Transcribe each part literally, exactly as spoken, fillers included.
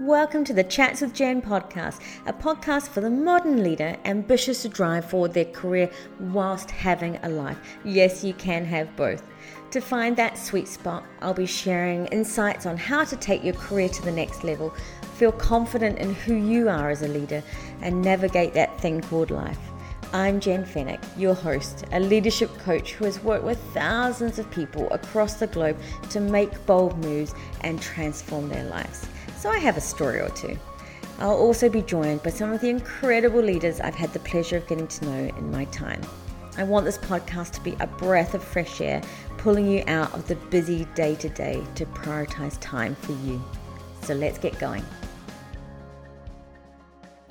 Welcome to the Chats with Jen podcast, a podcast for the modern leader ambitious to drive forward their career whilst having a life. Yes, you can have both. To find that sweet spot, I'll be sharing insights on how to take your career to the next level, feel confident in who you are as a leader, and navigate that thing called life. I'm Jen Fenwick, your host, a leadership coach who has worked with thousands of people across the globe to make bold moves and transform their lives. So I have a story or two. I'll also be joined by some of the incredible leaders I've had the pleasure of getting to know in my time. I want this podcast to be a breath of fresh air, pulling you out of the busy day-to-day to prioritize time for you. So let's get going.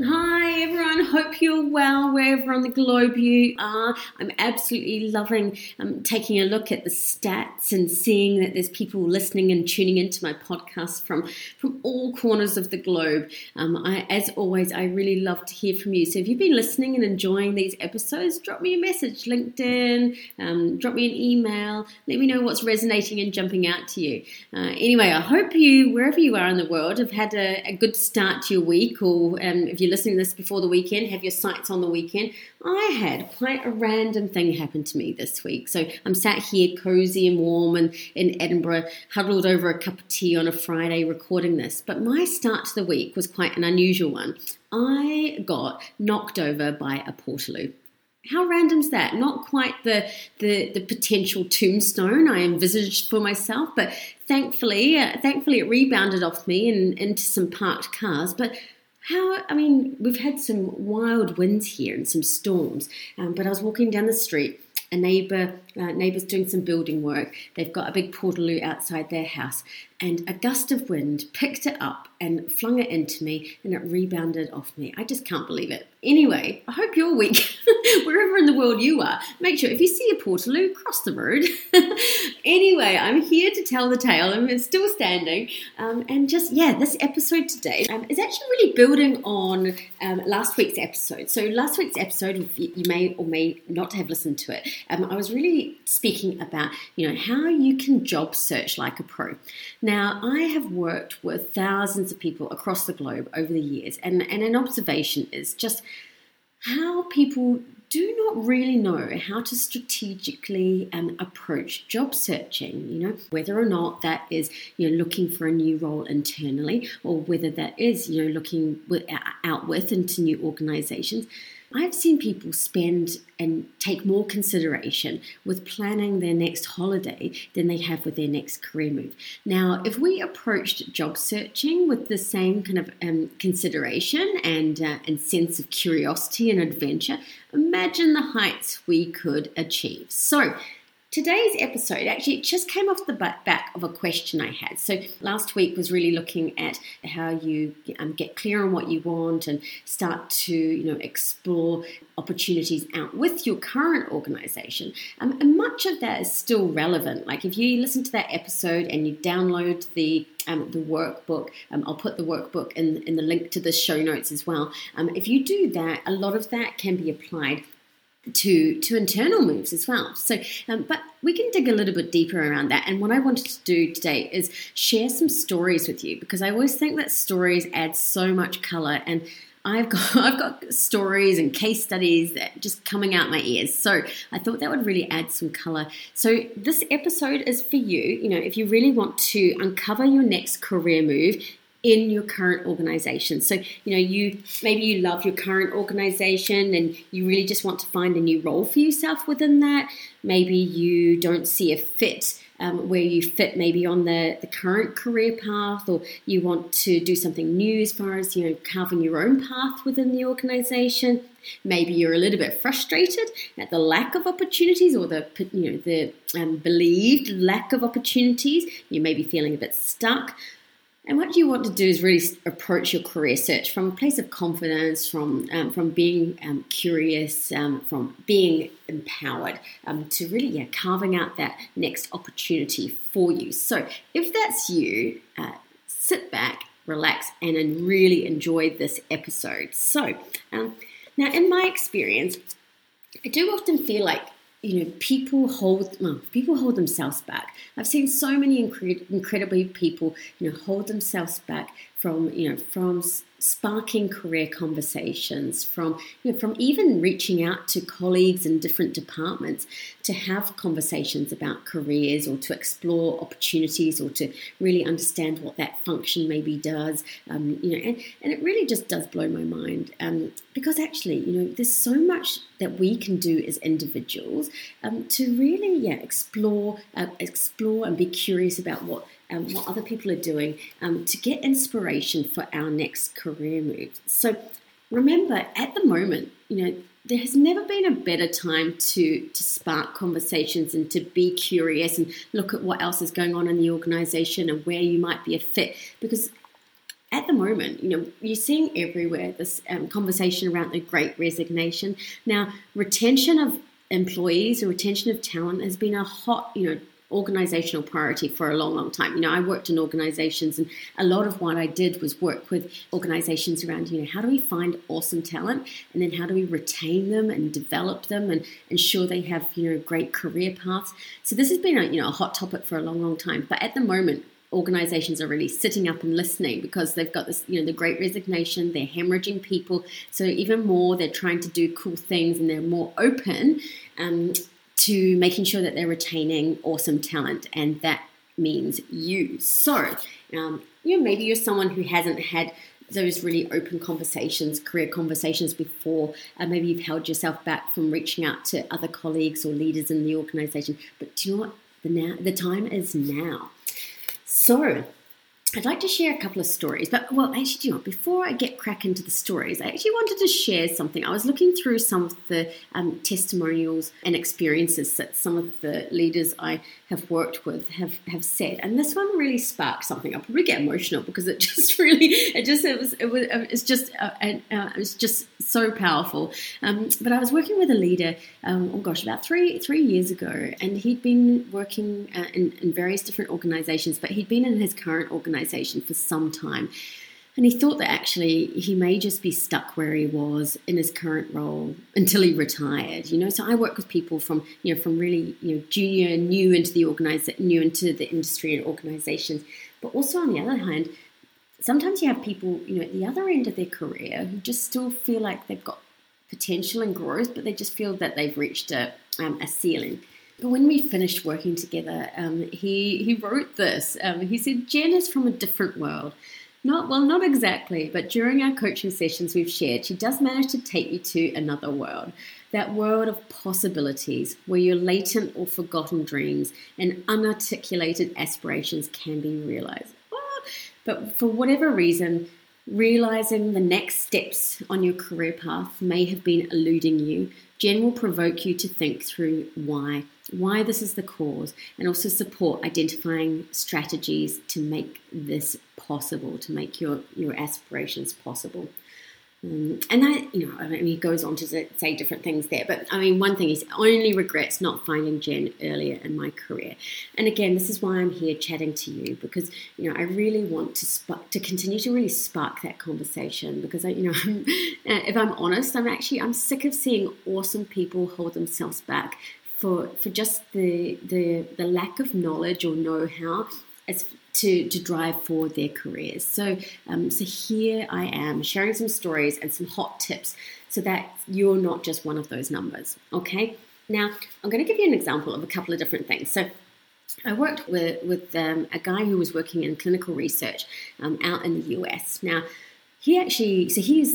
Hi everyone, hope you're well wherever on the globe you are. I'm absolutely loving um, taking a look at the stats and seeing that there's people listening and tuning into my podcast from, from all corners of the globe. Um, I, as always, I really love to hear from you. So if you've been listening and enjoying these episodes, drop me a message, LinkedIn, um, drop me an email, let me know what's resonating and jumping out to you. Uh, anyway, I hope you, wherever you are in the world, have had a, a good start to your week, or um, if you listening to this before the weekend, have your sights on the weekend. I had quite a random thing happen to me this week. So I'm sat here cozy and warm and in Edinburgh, huddled over a cup of tea on a Friday recording this. But my start to the week was quite an unusual one. I got knocked over by a Portaloo. How random's that? Not quite the, the the potential tombstone I envisaged for myself, but thankfully, uh, thankfully it rebounded off me and into some parked cars. But How, I mean, we've had some wild winds here and some storms, um, but I was walking down the street, a neighbour, uh, neighbour's doing some building work. They've got a big Portaloo outside their house, and a gust of wind picked it up and flung it into me, and it rebounded off me. I just can't believe it. Anyway, I hope your week, wherever in the world you are, make sure if you see a Portaloo, cross the road. Anyway, I'm here to tell the tale. I'm still standing. Um, and just, yeah, this episode today um, is actually really building on um, last week's episode. So last week's episode, you may or may not have listened to it. Um, I was really speaking about, you know, how you can job search like a pro. Now, I have worked with thousands of people across the globe over the years. And, and an observation is just how people do not really know how to strategically um, approach job searching, you know, whether or not that is, you know, looking for a new role internally, or whether that is, you know, looking with, out with into new organizations. I've seen people spend and take more consideration with planning their next holiday than they have with their next career move. Now, if we approached job searching with the same kind of um, consideration and, uh, and sense of curiosity and adventure, imagine the heights we could achieve. So, today's episode actually just came off the back of a question I had. So last week was really looking at how you um, get clear on what you want and start to, you know, explore opportunities out with your current organization. Um, and much of that is still relevant. Like if you listen to that episode and you download the Um, the workbook. Um, I'll put the workbook in, in the link to the show notes as well. Um, if you do that, a lot of that can be applied to to internal moves as well. So, um, but we can dig a little bit deeper around that. And what I wanted to do today is share some stories with you, because I always think that stories add so much color, and I've got I've got stories and case studies that just coming out my ears. So I thought that would really add some color. So this episode is for you. You know, if you really want to uncover your next career move in your current organization. So, you know, you maybe you love your current organization and you really just want to find a new role for yourself within that. Maybe you don't see a fit um, where you fit maybe on the, the current career path, or you want to do something new as far as, you know, carving your own path within the organization. Maybe you're a little bit frustrated at the lack of opportunities, or the, you know, the um, believed lack of opportunities. You may be feeling a bit stuck. And what you want to do is really approach your career search from a place of confidence, from um, from being um, curious, um, from being empowered, um, to really yeah, carving out that next opportunity for you. So if that's you, uh, sit back, relax, and, and really enjoy this episode. So um, now in my experience, I do often feel like, you know, people hold well, people hold themselves back. I've seen so many incred- incredibly people, you know, hold themselves back from, you know, from sparking career conversations, from, you know, from even reaching out to colleagues in different departments to have conversations about careers or to explore opportunities or to really understand what that function maybe does, um, you know, and, and it really just does blow my mind, um, because actually, you know, there's so much that we can do as individuals um, to really, yeah, explore, uh, explore and be curious about what Um, what other people are doing, um, to get inspiration for our next career move. So remember, at the moment, you know, there has never been a better time to, to spark conversations and to be curious and look at what else is going on in the organization and where you might be a fit. Because at the moment, you know, you're seeing everywhere this um, conversation around the Great Resignation. Now, retention of employees or retention of talent has been a hot, you know, organizational priority for a long, long time. You know, I worked in organizations, and a lot of what I did was work with organizations around, you know, how do we find awesome talent, and then how do we retain them and develop them and ensure they have, you know, great career paths. So this has been a, you know, a hot topic for a long, long time. But at the moment, organizations are really sitting up and listening because they've got this, you know, the Great Resignation, they're hemorrhaging people. So even more, they're trying to do cool things, and they're more open um, to making sure that they're retaining awesome talent, and that means you. So, um, you know, maybe you're someone who hasn't had those really open conversations, career conversations before, and uh, maybe you've held yourself back from reaching out to other colleagues or leaders in the organization. But do you know what? The, now, the time is now. So I'd like to share a couple of stories, but well, actually, do you know, before I get crack into the stories, I actually wanted to share something. I was looking through some of the um, testimonials and experiences that some of the leaders I have worked with have, have said, and this one really sparked something. I'll probably get emotional because it just really, it just, it was, it was, it's just, uh, and, uh, it was just so powerful. Um, but I was working with a leader, um, oh gosh, about three three years ago, and he'd been working uh, in, in various different organizations, but he'd been in his current organization for some time, and he thought that actually he may just be stuck where he was in his current role until he retired. You know, so I work with people from, you know, from really, you know, junior, new into the organisa- new into the industry and organisations, but also on the other hand, sometimes you have people, you know, at the other end of their career who just still feel like they've got potential and growth, but they just feel that they've reached a, um, a ceiling. When we finished working together, um, he he wrote this. Um, he said, "Jen is from a different world. Not well, not exactly, but during our coaching sessions we've shared, she does manage to take you to another world. That world of possibilities where your latent or forgotten dreams and unarticulated aspirations can be realized. Ah, but for whatever reason, realizing the next steps on your career path may have been eluding you. Jen will provoke you to think through why, why this is the cause, and also support identifying strategies to make this possible, to make your, your aspirations possible." Um, and I, you know, I mean, he goes on to say different things there, but I mean, one thing is only regrets not finding Jen earlier in my career. And again, this is why I'm here chatting to you, because, you know, I really want to spark, to continue to really spark that conversation, because I, you know, I'm, if I'm honest, I'm actually, I'm sick of seeing awesome people hold themselves back for, for just the, the, the lack of knowledge or know-how as To, to drive forward their careers. So um, so here I am sharing some stories and some hot tips so that you're not just one of those numbers, okay? Now, I'm going to give you an example of a couple of different things. So I worked with, with um, a guy who was working in clinical research um, out in the U S. Now, he actually, so he's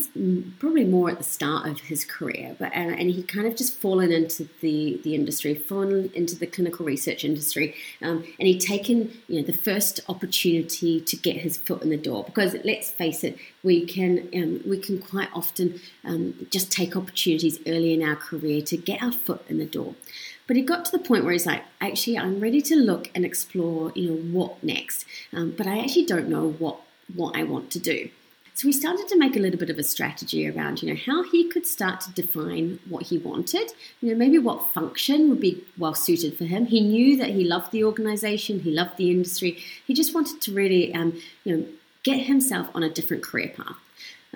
probably more at the start of his career, but uh, and he kind of just fallen into the, the industry, fallen into the clinical research industry, um, and he'd taken, you know, the first opportunity to get his foot in the door, because let's face it, we can um, we can quite often um, just take opportunities early in our career to get our foot in the door. But he got to the point where he's like, actually, I'm ready to look and explore, you know, what next, um, but I actually don't know what what I want to do. So we started to make a little bit of a strategy around, you know, how he could start to define what he wanted, you know, maybe what function would be well suited for him. He knew that he loved the organization, he loved the industry. He just wanted to really, um, you know, get himself on a different career path.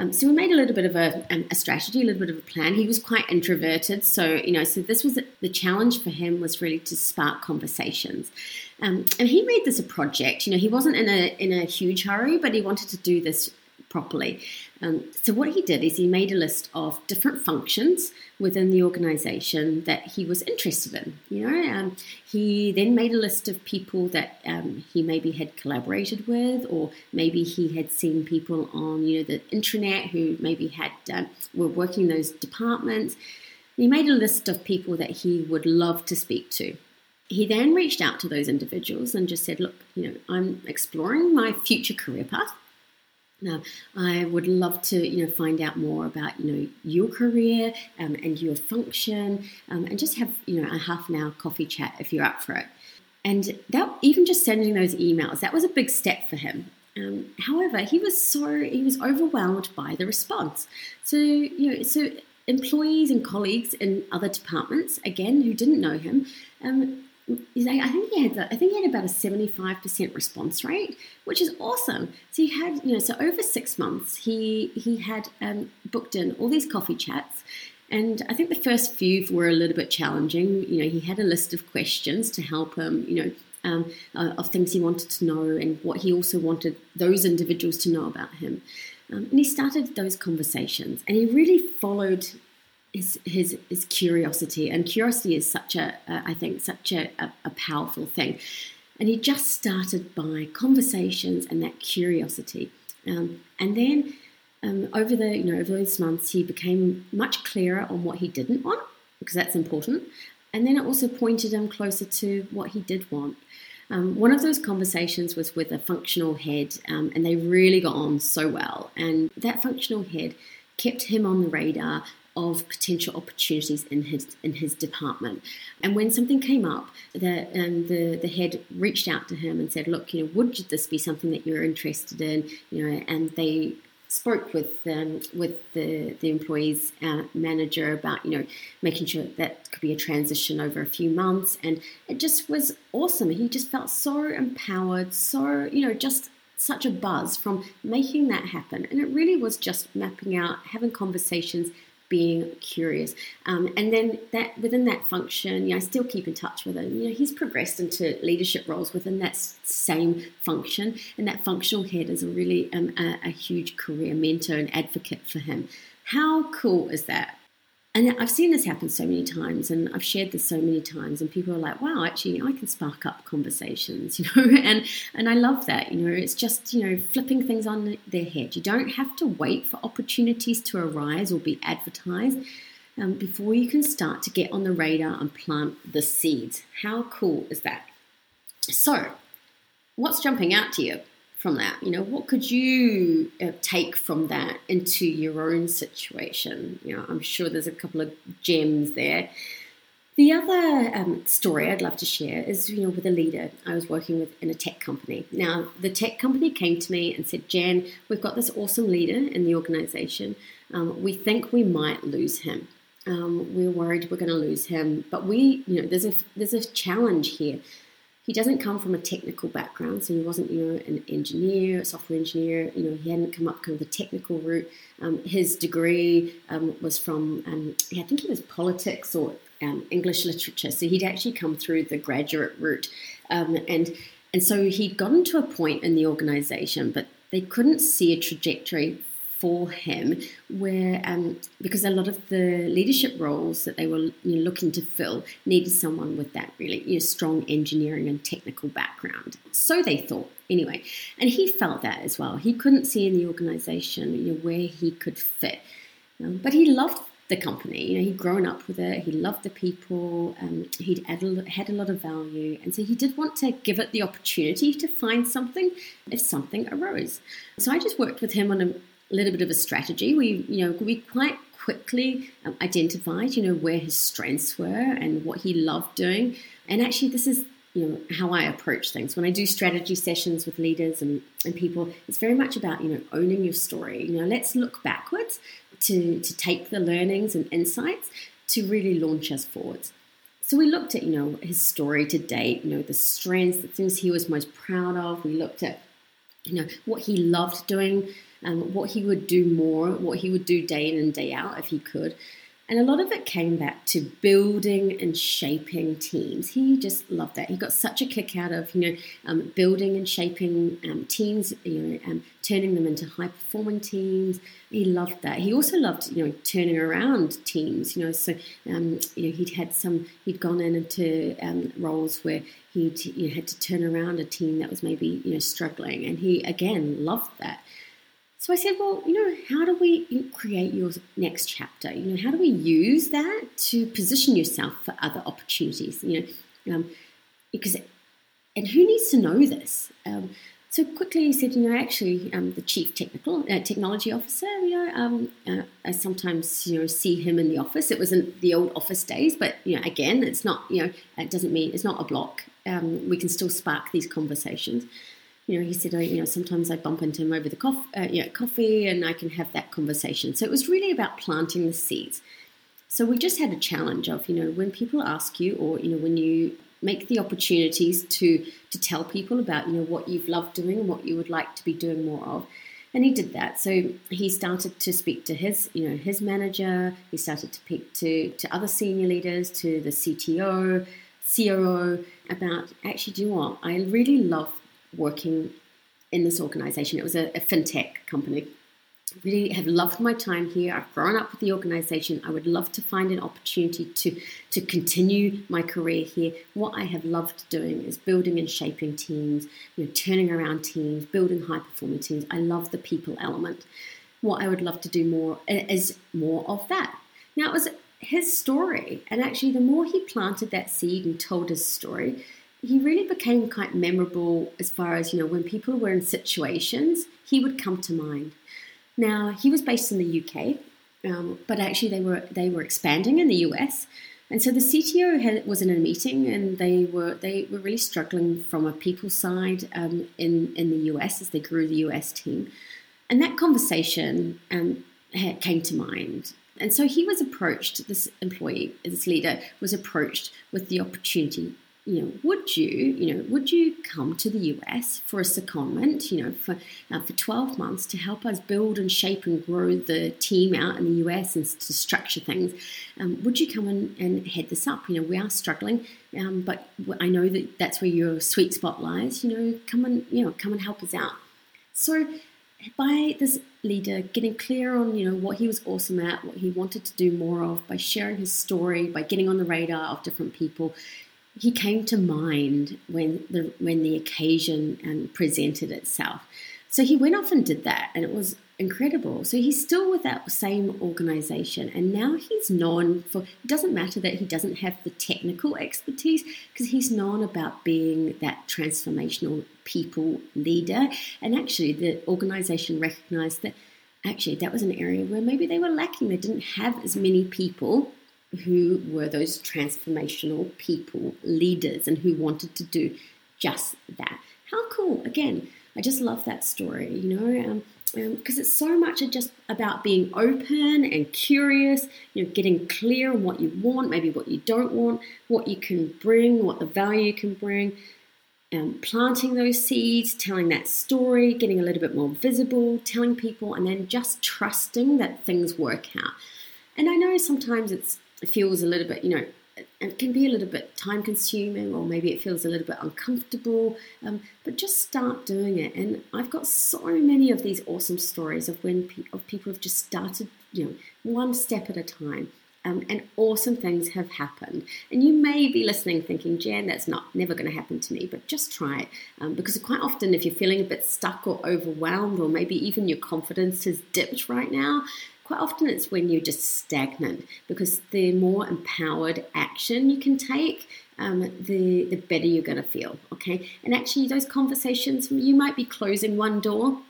Um, so we made a little bit of a, um, a strategy, a little bit of a plan. He was quite introverted. So, you know, so this was the challenge for him, was really to spark conversations. Um, and he made this a project. You know, he wasn't in a in a huge hurry, but he wanted to do this properly. Um, so what he did is he made a list of different functions within the organization that he was interested in. You know, um, he then made a list of people that um, he maybe had collaborated with, or maybe he had seen people on, you know, the intranet who maybe had um, were working in those departments. And he made a list of people that he would love to speak to. He then reached out to those individuals and just said, look, you know, I'm exploring my future career path. Now, I would love to, you know, find out more about, you know, your career um, and your function, um, and just have, you know, a half an hour coffee chat if you're up for it. And that, even just sending those emails, that was a big step for him. Um, however, he was so he was overwhelmed by the response. So, you know, so employees and colleagues in other departments, again, who didn't know him, um, I think he had I think he had about a seventy-five percent response rate, which is awesome. So he had, you know, so over six months, he he had um, booked in all these coffee chats, and I think the first few were a little bit challenging. You know, he had a list of questions to help him, you know, um, uh, of things he wanted to know and what he also wanted those individuals to know about him. Um, and he started those conversations, and he really followed His, his his curiosity, and curiosity is such a uh, I think such a, a, a powerful thing. And he just started by conversations and that curiosity, um, and then um, over the you know over those months he became much clearer on what he didn't want, because that's important, and then it also pointed him closer to what he did want. Um, one of those conversations was with a functional head, um, and they really got on so well, and that functional head kept him on the radar of potential opportunities in his in his department. And when something came up, the um, the the head reached out to him and said, look, you know, would this be something that you're interested in? You know, and they spoke with um, with the the employee's uh, manager about, you know, making sure that, that could be a transition over a few months, and it just was awesome. He just felt so empowered, so, you know, just such a buzz from making that happen. And it really was just mapping out, having conversations, being curious, um, and then that within that function, you know, I still keep in touch with him. You know, he's progressed into leadership roles within that same function, and that functional head is a really um, a, a huge career mentor and advocate for him. How cool is that? And I've seen this happen so many times, and I've shared this so many times, and people are like, "Wow, actually, I can spark up conversations," you know, and and I love that. You know, it's just, you know, flipping things on their head. You don't have to wait for opportunities to arise or be advertised um, before you can start to get on the radar and plant the seeds. How cool is that? So, what's jumping out to you from that? You know, what could you uh, take from that into your own situation? You know, I'm sure there's a couple of gems there. The other um, story I'd love to share is, you know, with a leader I was working with in a tech company. Now, the tech company came to me and said, Jen, we've got this awesome leader in the organization. Um, we think we might lose him. Um, we're worried we're going to lose him, but we, you know, there's a there's a challenge here. He doesn't come from a technical background, so he wasn't, you know, an engineer, a software engineer. You know, he hadn't come up kind of the technical route. Um, his degree um, was from, um, I think it was politics or um, English literature. So he'd actually come through the graduate route, um, and and so he'd gotten to a point in the organisation, but they couldn't see a trajectory for him where, um, because a lot of the leadership roles that they were, you know, looking to fill needed someone with that really, you know, strong engineering and technical background. So they thought anyway. And he felt that as well. He couldn't see in the organization, you know, where he could fit. Um, but he loved the company. You know, he'd grown up with it. He loved the people. Um, he'd had a, had a lot of value. And so he did want to give it the opportunity to find something if something arose. So I just worked with him on a little bit of a strategy. We, you know, we quite quickly um, identified, you know, where his strengths were and what he loved doing. And actually, this is, you know, how I approach things. When I do strategy sessions with leaders and, and people, it's very much about, you know, owning your story. You know, let's look backwards to, to take the learnings and insights to really launch us forwards. So we looked at, you know, his story to date, you know, the strengths, the things he was most proud of. We looked at you know, what he loved doing, um, what he would do more, what he would do day in and day out if he could. And a lot of it came back to building and shaping teams. He just loved that. He got such a kick out of, you know, um, building and shaping um, teams, you know, um, turning them into high-performing teams. He loved that. He also loved, you know, turning around teams, you know. So, um, you know, he'd had some, he'd gone in into um, roles where he'd you know, had to turn around a team that was maybe, you know, struggling. And he, again, loved that. So I said, well, you know, how do we create your next chapter? You know, how do we use that to position yourself for other opportunities? You know, um, because, and who needs to know this? Um, so quickly he said, you know, actually, um, the chief technical uh, technology officer, you know, um, uh, I sometimes, you know, see him in the office. It was in the old office days, but, you know, again, it's not, you know, it doesn't mean, it's not a block. Um, we can still spark these conversations. You know, he said, oh, you know, sometimes I bump into him over the cof- uh, you know, coffee and I can have that conversation. So it was really about planting the seeds. So we just had a challenge of, you know, when people ask you or, you know, when you make the opportunities to, to tell people about, you know, what you've loved doing and what you would like to be doing more of. And he did that. So he started to speak to his, you know, his manager. He started to speak to, to other senior leaders, to the C T O, C O O about, actually, do you know what? I really love working in this organization. It was a, a fintech company. Really have loved my time here. I've grown up with the organization. I would love to find an opportunity to, to continue my career here. What I have loved doing is building and shaping teams, you know, turning around teams, building high-performing teams. I love the people element. What I would love to do more is more of that. Now, it was his story, and actually the more he planted that seed and told his story, he really became quite memorable as far as, you know, when people were in situations, he would come to mind. Now, he was based in the U K, um, but actually they were they were expanding in the U S. And so the C T O had, was in a meeting and they were they were really struggling from a people side um, in, in the U S as they grew the U S team. And that conversation um, had, came to mind. And so he was approached, this employee, this leader, was approached with the opportunity. You know, would you, you know, would you come to the U S for a secondment, you know, for uh, for twelve months to help us build and shape and grow the team out in the U S and to structure things? Um, would you come in and head this up? You know, we are struggling, um, but I know that that's where your sweet spot lies. You know, come and, you know, come and help us out. So by this leader getting clear on, you know, what he was awesome at, what he wanted to do more of, by sharing his story, by getting on the radar of different people, he came to mind when the when the occasion um, presented itself. So he went off and did that, and it was incredible. So he's still with that same organization, and now he's known for, it doesn't matter that he doesn't have the technical expertise, because he's known about being that transformational people leader. And actually the organization recognized that actually that was an area where maybe they were lacking. They didn't have as many people who were those transformational people leaders and who wanted to do just that. How cool. Again, I just love that story, you know, um, um, because it's so much just about being open and curious, you know, getting clear on what you want, maybe what you don't want, what you can bring, what the value you can bring, um, planting those seeds, telling that story, getting a little bit more visible, telling people, and then just trusting that things work out. And I know sometimes it's It feels a little bit, you know, it can be a little bit time consuming, or maybe it feels a little bit uncomfortable, um, but just start doing it. And I've got so many of these awesome stories of when pe- of people have just started, you know, one step at a time, um, and awesome things have happened. And you may be listening thinking, Jen, that's not never going to happen to me, but just try it. Um, because quite often if you're feeling a bit stuck or overwhelmed, or maybe even your confidence has dipped right now, quite often it's when you're just stagnant, because the more empowered action you can take, um, the, the better you're going to feel, okay? And actually those conversations, you might be closing one door,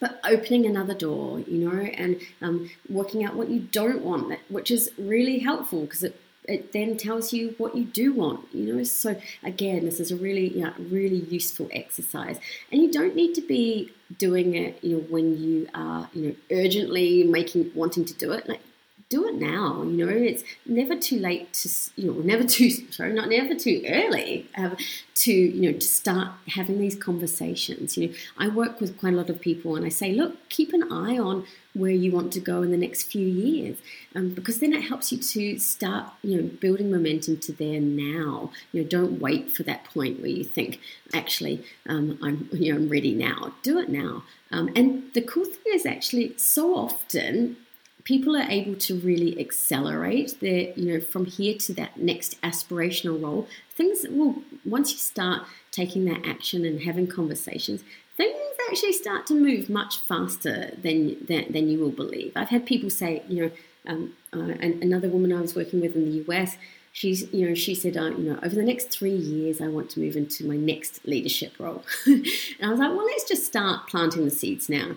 but opening another door, you know, and um, working out what you don't want, which is really helpful, because it It then tells you what you do want, you know. So again, this is a really, you know, really useful exercise, and you don't need to be doing it, you know, when you are, you know, urgently making wanting to do it. Like, do it now. You know, it's never too late to, you know, never too, sorry, not never too early um, to, you know, to start having these conversations. You know, I work with quite a lot of people and I say, look, keep an eye on where you want to go in the next few years, um, because then it helps you to start, you know, building momentum to there now. You know, don't wait for that point where you think, actually, um, I'm, you know, I'm ready now. Do it now. Um, and the cool thing is actually so often people are able to really accelerate their, you know, from here to that next aspirational role. Things will, once you start taking that action and having conversations, things actually start to move much faster than than, than you will believe. I've had people say, you know, um, uh, and another woman I was working with in the U S, she's, you know, she said, oh, you know, over the next three years, I want to move into my next leadership role. And I was like, well, let's just start planting the seeds now.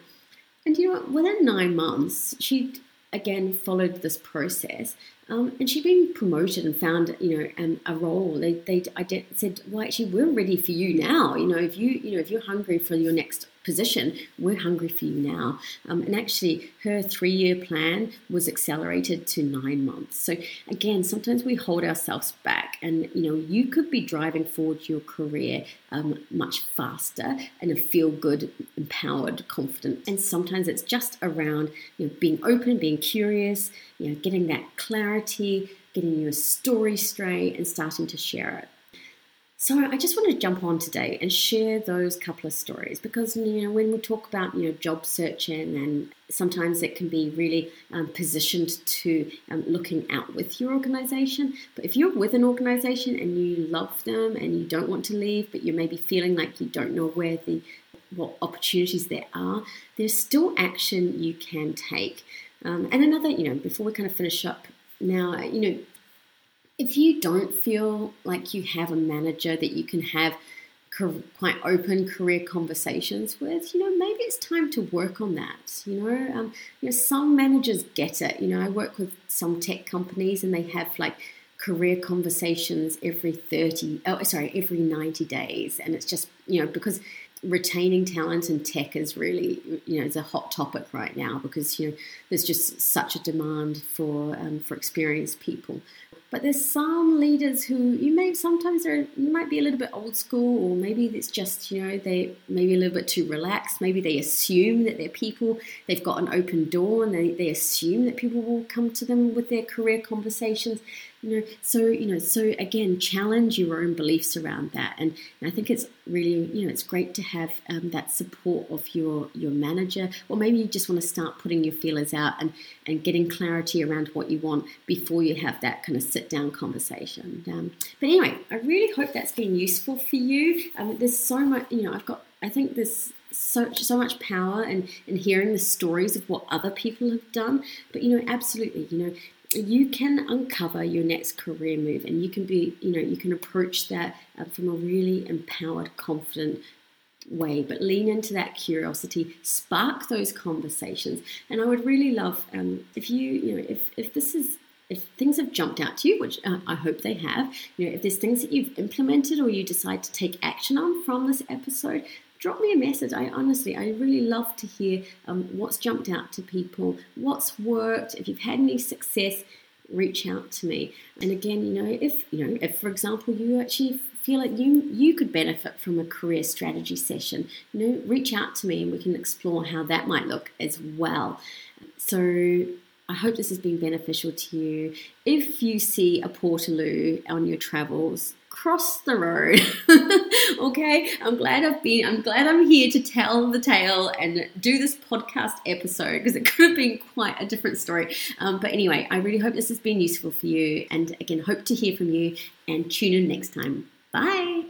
And you know what? Within nine months, she again followed this process, um, and she'd been promoted and found, you know, um, a role. They they ident- said, well, actually, we're ready for you now. You know, if you you know if you're hungry for your next position, we're hungry for you now. Um, and actually, her three-year plan was accelerated to nine months. So again, sometimes we hold ourselves back, and you know, you could be driving forward your career um, much faster and a feel-good, empowered, confident. And sometimes it's just around, you know, being open, being curious, you know, getting that clarity, getting your story straight, and starting to share it. So I just want to jump on today and share those couple of stories because, you know, when we talk about, you know, job searching, and sometimes it can be really um, positioned to um, looking out with your organization. But if you're with an organization and you love them and you don't want to leave, but you're maybe feeling like you don't know where the what opportunities there are, there's still action you can take. Um, and another, you know, before we kind of finish up now, you know, if you don't feel like you have a manager that you can have quite open career conversations with, you know, maybe it's time to work on that. You know, um, you know, some managers get it. You know, I work with some tech companies and they have like career conversations every thirty, oh, sorry, every ninety days, and it's just, you know, because retaining talent in tech is really, you know, it's a hot topic right now because, you know, there's just such a demand for um, for experienced people. But there's some leaders who you may sometimes are you might be a little bit old school, or maybe it's just, you know, they maybe a little bit too relaxed. Maybe they assume that their people, they've got an open door, and they, they assume that people will come to them with their career conversations. You know, so you know, so again, challenge your own beliefs around that. And, and I think it's really, you know, it's great to have um, that support of your your manager, or maybe you just want to start putting your feelers out and and getting clarity around what you want before you have that kind of sit down conversation. Um, but anyway, I really hope that's been useful for you. Um, there's so much, you know, I've got, I think there's so, so much power in, in hearing the stories of what other people have done. But, you know, absolutely, you know, you can uncover your next career move, and you can be, you know, you can approach that uh, from a really empowered, confident way, but lean into that curiosity, spark those conversations. And I would really love um, if you, you know, if, if this is, if things have jumped out to you, which uh, I hope they have, you know, if there's things that you've implemented or you decide to take action on from this episode, drop me a message. I honestly, I really love to hear um, what's jumped out to people, what's worked. If you've had any success, reach out to me. And again, you know, if, you know, if for example, you actually feel like you you could benefit from a career strategy session, you know, reach out to me and we can explore how that might look as well. So I hope this has been beneficial to you. If you see a Portaloo on your travels, cross the road. Okay? I'm glad I've been, I'm glad I'm here to tell the tale and do this podcast episode, because it could have been quite a different story. Um, but anyway, I really hope this has been useful for you. And again, hope to hear from you, and tune in next time. Bye.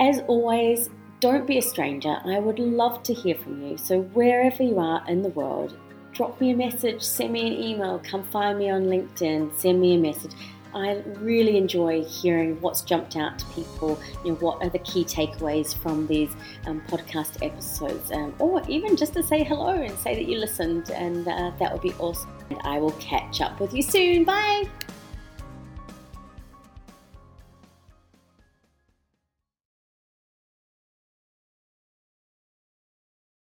As always, don't be a stranger. I would love to hear from you. So wherever you are in the world, drop me a message, send me an email, come find me on LinkedIn, send me a message. I really enjoy hearing what's jumped out to people, you know, what are the key takeaways from these um, podcast episodes, um, or even just to say hello and say that you listened, and uh, that would be awesome. And I will catch up with you soon. Bye!